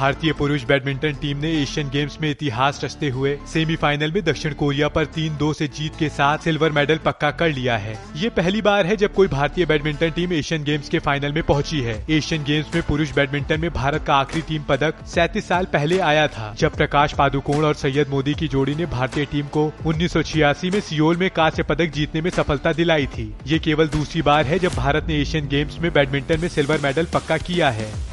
भारतीय पुरुष badminton team ने एशियन गेम्स में इतिहास रचते हुए सेमीफाइनल में दक्षिण कोरिया पर 3-2 से जीत के साथ सिल्वर मेडल पक्का कर लिया है। ये पहली बार है जब कोई भारतीय बैडमिंटन टीम एशियन गेम्स के फाइनल में पहुंची है। एशियन गेम्स में पुरुष बैडमिंटन में भारत का आखिरी टीम पदक 37 साल पहले आया था, जब प्रकाश पादुकोण और सैयद मोदी की जोड़ी ने भारतीय टीम को 1986 में सियोल में कांस्य पदक जीतने में सफलता दिलाई थी। ये केवल दूसरी बार है जब भारत ने एशियन गेम्स में बैडमिंटन में सिल्वर मेडल पक्का किया है।